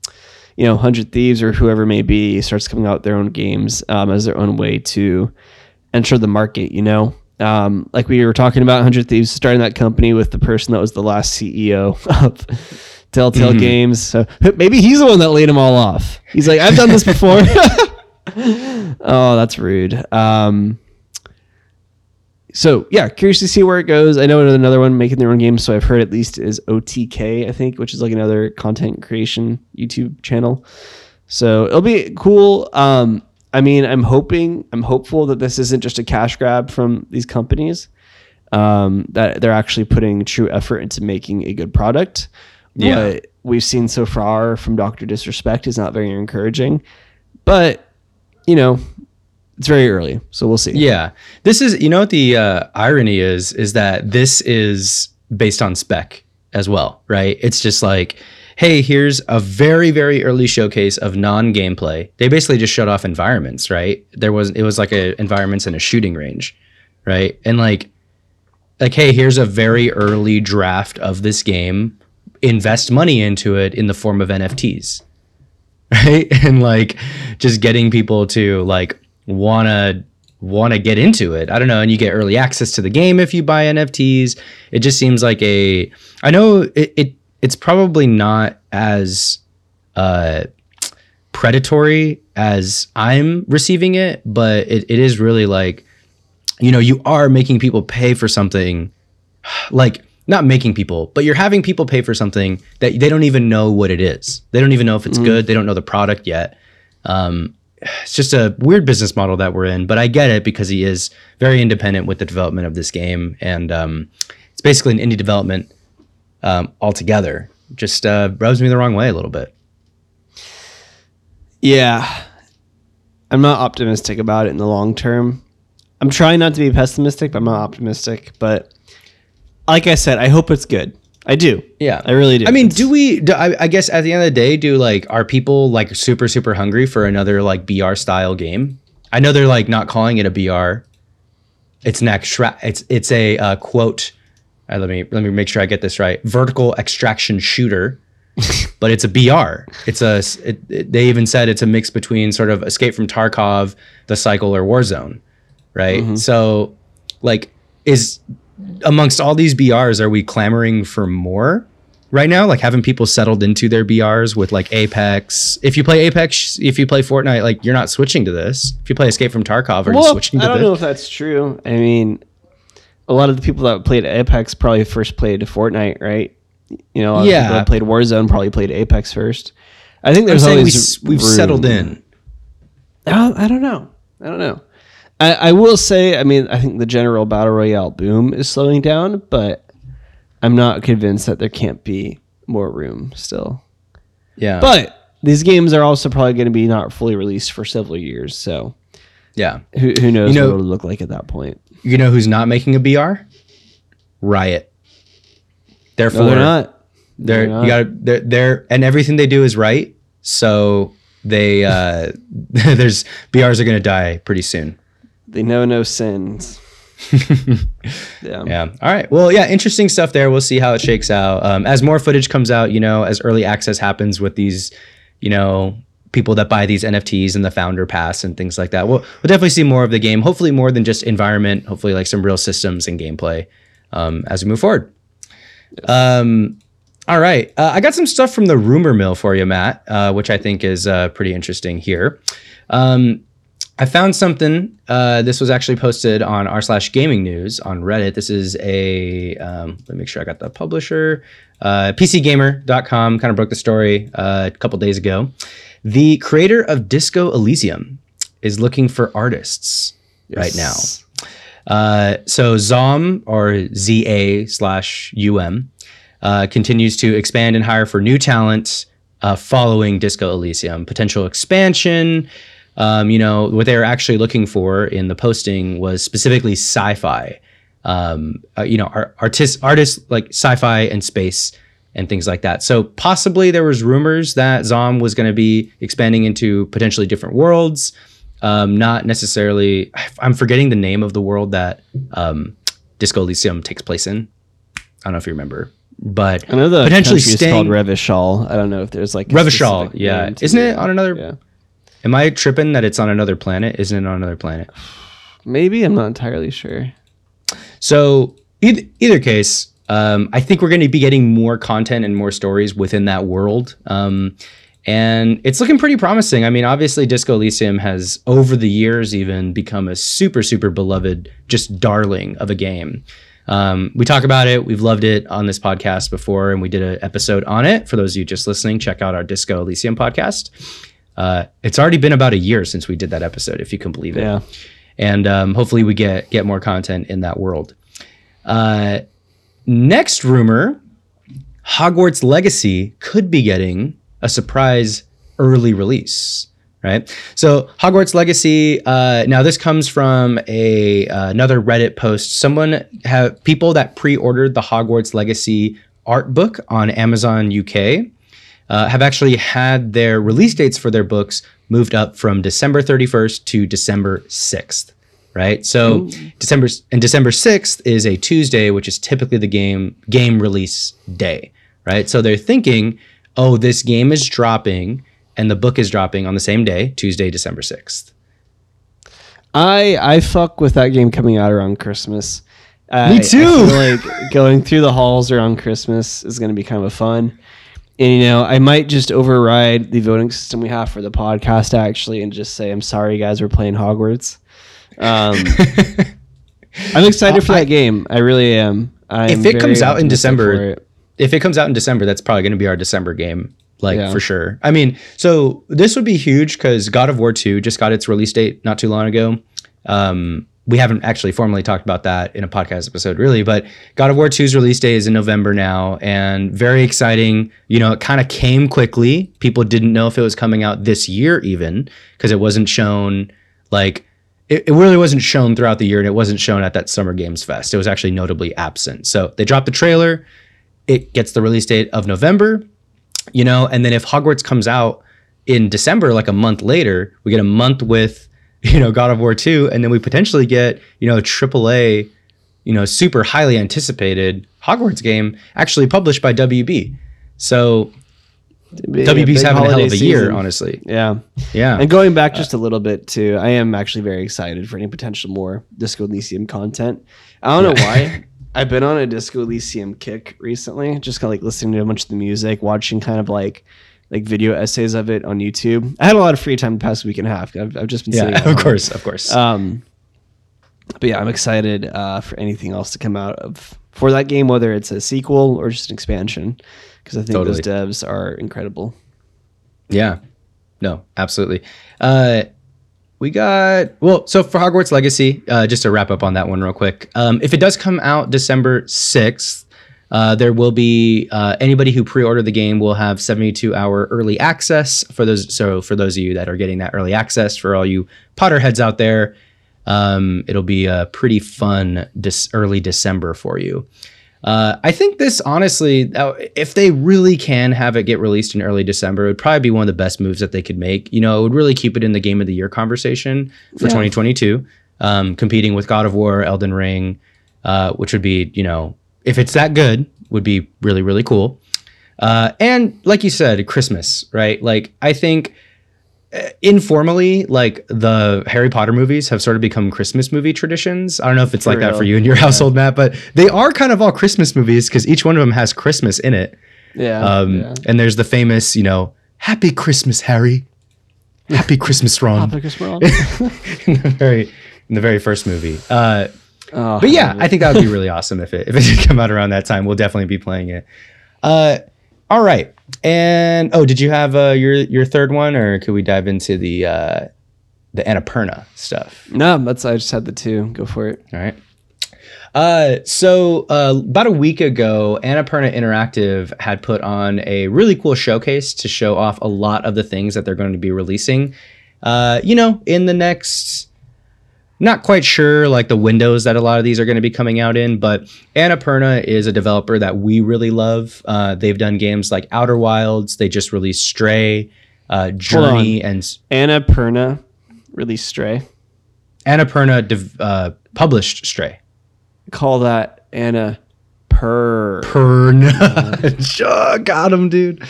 you know, one hundred Thieves or whoever may be starts coming out their own games um, as their own way to enter the market, you know, um, like we were talking about one hundred Thieves starting that company with the person that was the last C E O of Telltale mm-hmm. Games. So maybe he's the one that laid them all off. He's like, I've done this before. Oh, that's rude. Um, so yeah, curious to see where it goes. I know another one making their own game, so I've heard at least, is O T K, I think, which is like another content creation YouTube channel. So it'll be cool. Um, I mean, I'm hoping, I'm hopeful that this isn't just a cash grab from these companies, um, that they're actually putting true effort into making a good product. Yeah. What we've seen so far from Doctor Disrespect is not very encouraging, but you know, it's very early, so we'll see. Yeah. This is, you know what the uh, irony is, is that this is based on spec as well, right? It's just like, hey, here's a very, very early showcase of non-gameplay. They basically just shut off environments, right? There was, it was like a environments in a shooting range. right? And like, like, hey, here's a very early draft of this game. Invest money into it in the form of N F Ts, right? And like, just getting people to like wanna wanna get into it. I don't know. And you get early access to the game if you buy N F Ts. It just seems like a. I know it. it it's probably not as uh, predatory as I'm receiving it, but it, it is really like, you know, you are making people pay for something, like not making people, but you're having people pay for something that they don't even know what it is. They don't even know if it's mm. good. They don't know the product yet. Um, it's just a weird business model that we're in, but I get it because he is very independent with the development of this game. And um, it's basically an indie development um, altogether. Just uh, rubs me the wrong way a little bit. Yeah. I'm not optimistic about it in the long term. I'm trying not to be pessimistic, but I'm not optimistic. But like I said, I hope it's good. I do. Yeah, I really do. I mean, it's, do we, do, I, I guess at the end of the day, do like, are people like super, super hungry for another like B R style game? I know they're like not calling it a B R. It's an extra, it's, it's a uh, quote. Uh, let me, let me make sure I get this right. Vertical extraction shooter, but it's a B R. It's a, it, it, they even said it's a mix between sort of Escape from Tarkov, The Cycle, or Warzone. Right. Mm-hmm. So like, is amongst all these B Rs, are we clamoring for more right now? Like, haven't people settled into their B Rs with like Apex? If you play Apex, if you play Fortnite, like you're not switching to this. If you play Escape from Tarkov, are well, you switching to this? I don't this? know if that's true. I mean, a lot of the people that played Apex probably first played Fortnite, right? You know, a lot yeah. of people that played Warzone probably played Apex first. I think there's always we, we've room. settled in. I, I don't know. I don't know. I, I will say, I mean, I think the general battle royale boom is slowing down, but I'm not convinced that there can't be more room still. Yeah. But these games are also probably going to be not fully released for several years. So yeah, who, who knows you know, what it'll look like at that point. You know who's not making a B R? Riot. Therefore, no, they're not. They're, they're not. You gotta, they're, they're, and everything they do is right. So they uh, there's B Rs are going to die pretty soon. They know no sins. yeah. Yeah. All right. Well, yeah, interesting stuff there. We'll see how it shakes out. Um, as more footage comes out, you know, as early access happens with these, you know, people that buy these N F Ts and the founder pass and things like that, we'll, we'll definitely see more of the game. Hopefully more than just environment, hopefully like some real systems and gameplay um, as we move forward. Um, all right. Uh, I got some stuff from the rumor mill for you, Matt, uh, which I think is uh, pretty interesting here. Um, I found something. Uh, this was actually posted on r slash gaming news on Reddit. This is a, um, let me make sure I got the publisher, uh, P C gamer dot com kind of broke the story uh, a couple days ago. The creator of Disco Elysium is looking for artists yes. right now. Uh, so Zom or Z A slash U M uh, continues to expand and hire for new talent uh, following Disco Elysium. Potential expansion. Um, you know, what they were actually looking for in the posting was specifically sci-fi, um, uh, you know, ar- artists, artists like sci-fi and space and things like that. So possibly there was rumors that Zom was going to be expanding into potentially different worlds. Um, not necessarily. I'm forgetting the name of the world that um, Disco Elysium takes place in. I don't know if you remember, but I know the potentially staying, called Revachol. I don't know if there's like a Revachol. Yeah, isn't it on another? Yeah. Am I tripping that it's on another planet? Isn't it on another planet? Maybe. I'm not entirely sure. So either, either case, um, I think we're going to be getting more content and more stories within that world. Um, and it's looking pretty promising. I mean, obviously Disco Elysium has over the years even become a super, super beloved, just darling of a game. Um, we talk about it. We've loved it on this podcast before, and we did an episode on it. For those of you just listening, check out our Disco Elysium podcast. Uh, it's already been about a year since we did that episode, if you can believe it. Yeah. And um, hopefully we get, get more content in that world. Uh, next rumor, Hogwarts Legacy could be getting a surprise early release, right? So Hogwarts Legacy, uh, now this comes from a uh, another Reddit post. Someone have people that pre-ordered the Hogwarts Legacy art book on Amazon U K. Uh, have actually had their release dates for their books moved up from December thirty-first to December sixth. right? So December and December sixth is a Tuesday, which is typically the game game release day, right? So they're thinking, oh, this game is dropping and the book is dropping on the same day, Tuesday, December sixth. I I fuck with that game coming out around Christmas. I, Me too. I feel like going through the halls around Christmas is going to be kind of fun. And, you know, I might just override the voting system we have for the podcast, actually, and just say, I'm sorry, guys, we're playing Hogwarts. Um, I'm excited for that I, game. I really am. I'm if it comes out in December, if it comes out in December, that's probably going to be our December game, like yeah. for sure. I mean, so this would be huge because God of War two just got its release date not too long ago. Um, we haven't actually formally talked about that in a podcast episode really, but God of War two's release day is in November now, and very exciting. You know, it kind of came quickly. People didn't know if it was coming out this year even, because it wasn't shown, like it, it really wasn't shown throughout the year, and it wasn't shown at that Summer Games Fest. It was actually notably absent. So they dropped the trailer. It gets the release date of November, you know, and then if Hogwarts comes out in December, like a month later, we get a month with, you know, God of War two, and then we potentially get, you know, a triple A, you know, super highly anticipated Hogwarts game actually published by W B. So W B's having a hell of a year, honestly. Yeah. Yeah. And going back just a little bit too, I am actually very excited for any potential more Disco Elysium content. I don't know why. I've been on a Disco Elysium kick recently, just kind of like listening to a bunch of the music, watching kind of like like video essays of it on YouTube. I had a lot of free time the past week and a half. I've, I've just been sitting. Yeah, of course, of course. Um, but yeah, I'm excited uh, for anything else to come out of for that game, whether it's a sequel or just an expansion, because I think totally. Those devs are incredible. Yeah, no, absolutely. Uh, we got, well, so for Hogwarts Legacy, uh, just to wrap up on that one real quick. Um, if it does come out December sixth, Uh, there will be uh, anybody who pre-ordered the game will have seventy-two hour early access for those. So for those of you that are getting that early access, for all you Potterheads out there, um, it'll be a pretty fun dis- early December for you. Uh, I think this, honestly, if they really can have it get released in early December, it would probably be one of the best moves that they could make. You know, it would really keep it in the Game of the Year conversation for yeah. twenty twenty-two, um, competing with God of War, Elden Ring, uh, which would be, you know, if it's that good, would be really, really cool. Uh, and like you said, Christmas, right? Like, I think uh, informally, like the Harry Potter movies have sort of become Christmas movie traditions. I don't know if it's for like real. That for you in your yeah. household, Matt, but they are kind of all Christmas movies because each one of them has Christmas in it. Yeah, um, yeah. And there's the famous, you know, Happy Christmas, Harry. Happy Christmas, Ron. Happy Christmas, Ron. in, the very, in the very first movie. Uh, Oh, but yeah, I think that would be really awesome if it if it did come out around that time. We'll definitely be playing it. Uh, all right, and oh, did you have uh, your your third one, or could we dive into the uh, the Annapurna stuff? No, that's I just had the two. Go for it. All right. Uh, so uh, about a week ago, Annapurna Interactive had put on a really cool showcase to show off a lot of the things that they're going to be releasing. Uh, you know, in the next. Not quite sure like the windows that a lot of these are going to be coming out in, but Annapurna is a developer that we really love. Uh, they've done games like Outer Wilds. They just released Stray, uh, Journey, and Annapurna released Stray. Annapurna div- uh, published Stray. Call that Anna Per Perna. Got him, dude.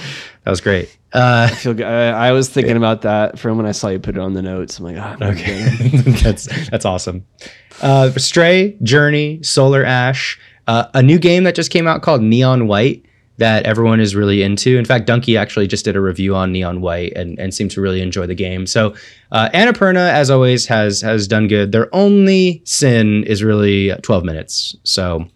That was great. Uh, I feel good. I, I was thinking about that from when I saw you put it on the notes. I'm like, ah, oh, okay, that's that's awesome. Uh, Stray, Journey, Solar Ash, uh, a new game that just came out called Neon White that everyone is really into. In fact, Dunkey actually just did a review on Neon White and, and seemed to really enjoy the game. So uh, Annapurna, as always, has has done good. Their only sin is really twelve minutes. So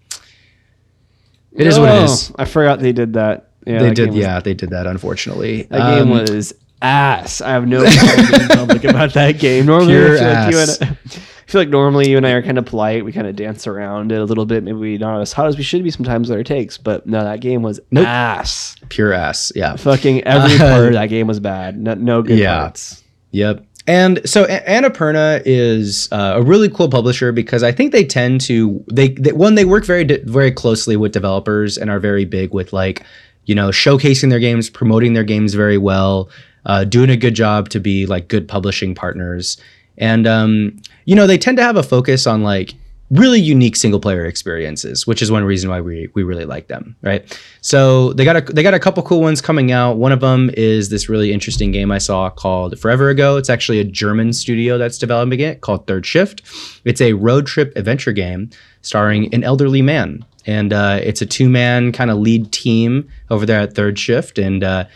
it is oh, what it is. I forgot they did that. Yeah, they did. Was, yeah, they did that. Unfortunately, that um, game was ass. I have no problem being public about that game. Normally, pure I feel, ass. Like you and I, I feel like normally you and I are kind of polite. We kind of dance around it a little bit. Maybe we're not as hot as we should be sometimes with our takes. But no, that game was nope. ass. Pure ass. Yeah. Fucking every part uh, of that game was bad. No, no good yeah. parts. Yep. And so a- Annapurna is uh, a really cool publisher because I think they tend to they, they one they work very very closely with developers and are very big with like. You know, showcasing their games, promoting their games very well, uh, doing a good job to be like good publishing partners. And, um, you know, they tend to have a focus on like really unique single player experiences, which is one reason why we, we really like them, right? So they got a, they got a couple cool ones coming out. One of them is this really interesting game I saw called Forever Ago. It's actually a German studio that's developing it called Third Shift. It's a road trip adventure game starring an elderly man. And uh, it's a two man kind of lead team over there at Third Shift. And uh,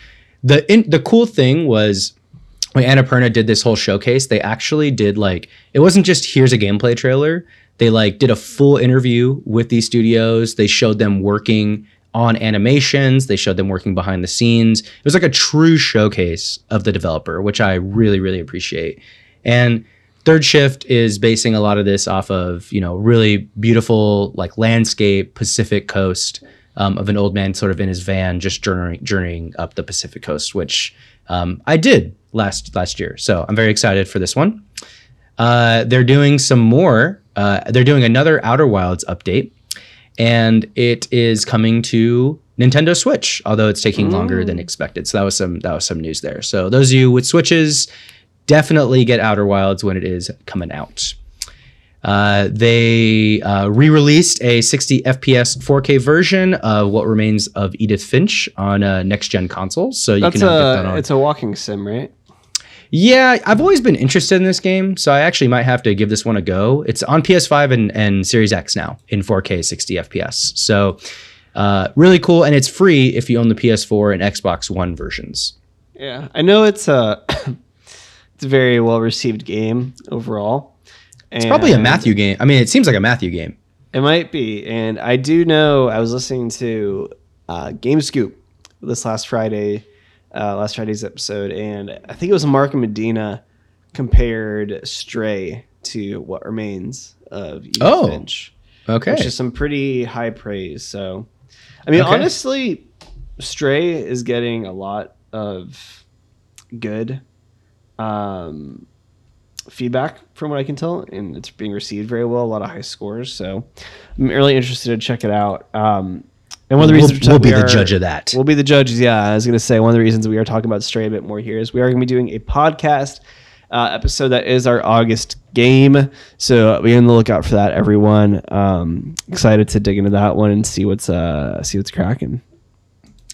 the in, the cool thing was, when Annapurna did this whole showcase, they actually did like, it wasn't just here's a gameplay trailer. They like did a full interview with these studios. They showed them working on animations. They showed them working behind the scenes. It was like a true showcase of the developer, which I really, really appreciate. And Third Shift is basing a lot of this off of, you know, really beautiful like landscape, Pacific coast um, of an old man sort of in his van, just journeying, journeying up the Pacific coast, which um, I did last last year. So I'm very excited for this one. Uh, they're doing some more. Uh, they're doing another Outer Wilds update, and it is coming to Nintendo Switch, although it's taking mm. longer than expected. So that was some that was some news there. So those of you with Switches, definitely get Outer Wilds when it is coming out. Uh, they uh, re-released a sixty F P S four K version of What Remains of Edith Finch on uh, next-gen consoles. So you That's can a, get that on. It's a walking sim, right? Yeah, I've always been interested in this game, so I actually might have to give this one a go. It's on P S five and, and Series X now in four K sixty F P S. So uh, really cool, and it's free if you own the P S four and Xbox One versions. Yeah, I know it's a, it's a very well-received game overall. It's and probably a Matthew game. I mean, it seems like a Matthew game. It might be, and I do know I was listening to uh, Game Scoop this last Friday, Uh, last Friday's episode, and I think it was Mark and Medina compared Stray to What Remains of Edith oh, Finch. Okay. Which is some pretty high praise. So, I mean, okay. honestly, Stray is getting a lot of good um, feedback from what I can tell, and it's being received very well, a lot of high scores. So, I'm really interested to check it out. Um, And one of the reasons we'll, we'll be we are, the judge of that. We'll be the judges. Yeah, I was going to say one of the reasons we are talking about Stray a bit more here is we are going to be doing a podcast uh, episode that is our August game. So be on the lookout for that, everyone. Um, excited to dig into that one and see what's uh, see what's cracking.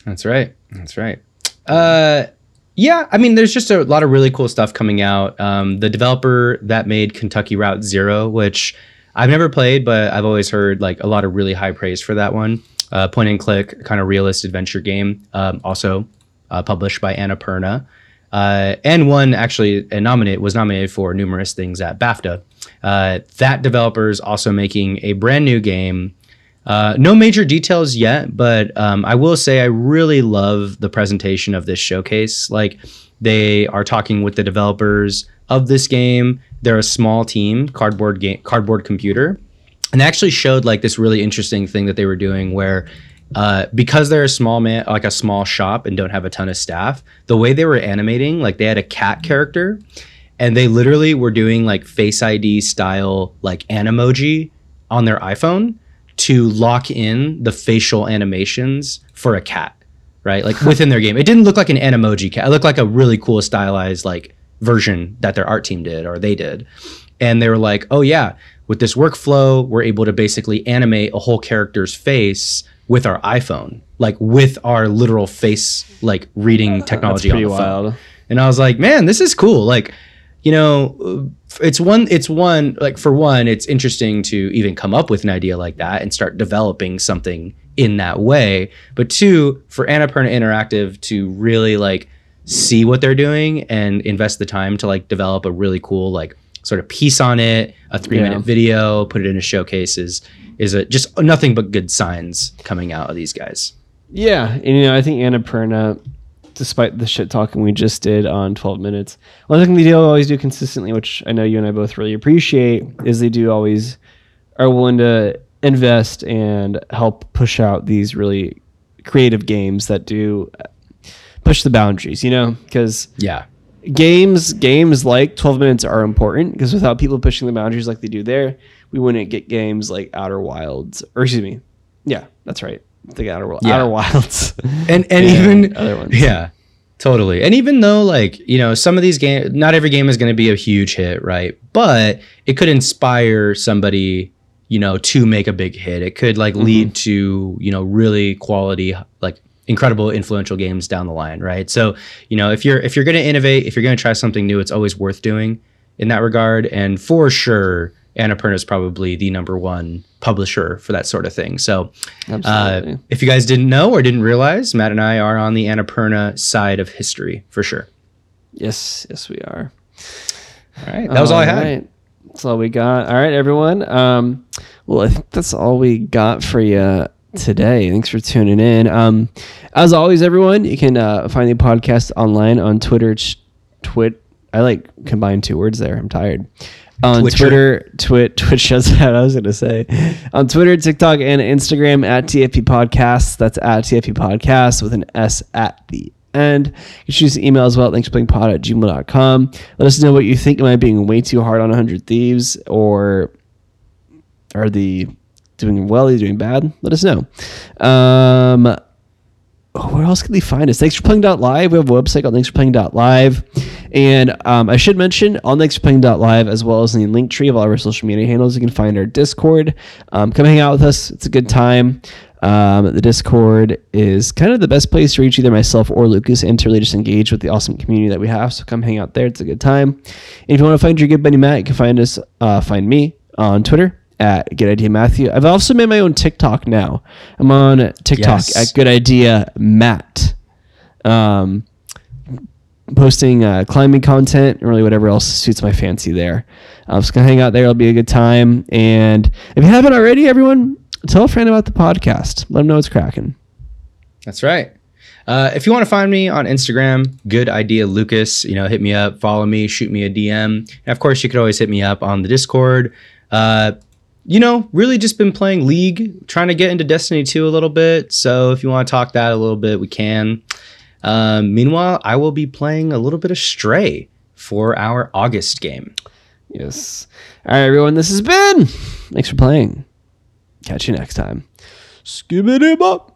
That's right. That's right. Uh, yeah, I mean, there's just a lot of really cool stuff coming out. Um, the developer that made Kentucky Route Zero, which I've never played, but I've always heard like a lot of really high praise for that one. Uh, point and click kind of realist adventure game, um, also uh, published by Annapurna, uh, and one actually a nominate was nominated for numerous things at BAFTA. Uh, that developer is also making a brand new game. Uh, no major details yet, but um, I will say I really love the presentation of this showcase. Like they are talking with the developers of this game. They're a small team, cardboard game, cardboard computer. And they actually showed like this really interesting thing that they were doing where uh, because they're a small man, like a small shop and don't have a ton of staff, the way they were animating, like they had a cat character and they literally were doing like Face I D style, like Animoji on their iPhone to lock in the facial animations for a cat, right? Like within their game. It didn't look like an Animoji cat. It looked like a really cool stylized like version that their art team did or they did. And they were like, oh yeah, with this workflow, we're able to basically animate a whole character's face with our iPhone, like with our literal face, like reading technology on the phone. And I was like, man, this is cool. Like, you know, it's one, it's one, like for one, it's interesting to even come up with an idea like that and start developing something in that way. But two, for Annapurna Interactive to really like see what they're doing and invest the time to like develop a really cool, like, sort of piece on it, a three minute yeah. video, put it in a showcase is, is a, just nothing but good signs coming out of these guys. Yeah. And, you know, I think Annapurna, despite the shit talking we just did on twelve minutes, one thing they do always do consistently, which I know you and I both really appreciate, is they do always are willing to invest and help push out these really creative games that do push the boundaries, you know, because yeah. Games games like twelve minutes are important because without people pushing the boundaries like they do there, we wouldn't get games like Outer Wilds. Or excuse me. Yeah, that's right. The Outer Wilds. Yeah. Outer Wilds. And and, and even other ones. Yeah. Totally. And even though, like, you know, some of these games, not every game is going to be a huge hit, right? But it could inspire somebody, you know, to make a big hit. It could, like, mm-hmm. lead to, you know, really quality, like, incredible, influential games down the line, right? So, you know, if you're if you're going to innovate, if you're going to try something new, it's always worth doing in that regard. And for sure, Annapurna is probably the number one publisher for that sort of thing. So uh, if you guys didn't know or didn't realize, Matt and I are on the Annapurna side of history for sure. Yes, yes, we are. All right. That was all, all I had. Right. That's all we got. All right, everyone. Um, well, I think that's all we got for you today. Thanks for tuning in. Um, as always, everyone, you can uh, find the podcast online on Twitter. Twit. I like combined two words there. I'm tired. On Twitter, Twitter Twit, Twitch, that's what I was going to say. On Twitter, TikTok, and Instagram at T F P Podcasts. That's at T F P Podcasts with an S at the end. You can choose email as well at links playing pod at gmail dot com. Let us know what you think. Am I being way too hard on one hundred Thieves, or are they doing well? Are they doing bad? Let us know. Um, where else can they find us? Thanks for playing dot live. We have a website called thanks for playing dot live. And um, I should mention on thanks for playing dot live, as well as in the link tree of all our social media handles, you can find our Discord. Um, come hang out with us. It's a good time. Um, the Discord is kind of the best place to reach either myself or Lucas and to really just engage with the awesome community that we have. So come hang out there. It's a good time. And if you want to find your good buddy Matt, you can find us, uh, find me on Twitter at Good Idea Matthew. I've also made my own TikTok now. I'm on TikTok yes. at Good Idea Matt. Um, posting uh, climbing content, really whatever else suits my fancy there. I'm just gonna hang out there. It'll be a good time. And if you haven't already, everyone, tell a friend about the podcast. Let them know it's cracking. That's right. Uh, if you want to find me on Instagram, Good Idea Lucas, you know, hit me up, follow me, shoot me a D M. And of course, you could always hit me up on the Discord. Uh, you know, really just been playing League, trying to get into Destiny two a little bit. So if you want to talk that a little bit, we can. Um, meanwhile, I will be playing a little bit of Stray for our August game. Yes. All right, everyone, this has been Thanks for Playing. Catch you next time. Skibidi bop.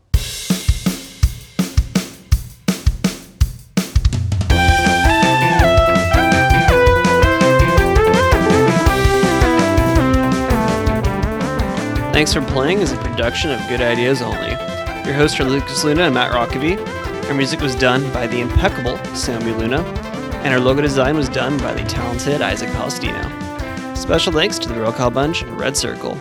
Thanks for Playing is a production of Good Ideas Only. Your hosts are Lucas Luna and Matt Rockaby. Our music was done by the impeccable Sammy Luna, and our logo design was done by the talented Isaac Palestino. Special thanks to the Roll Call Bunch and Red Circle.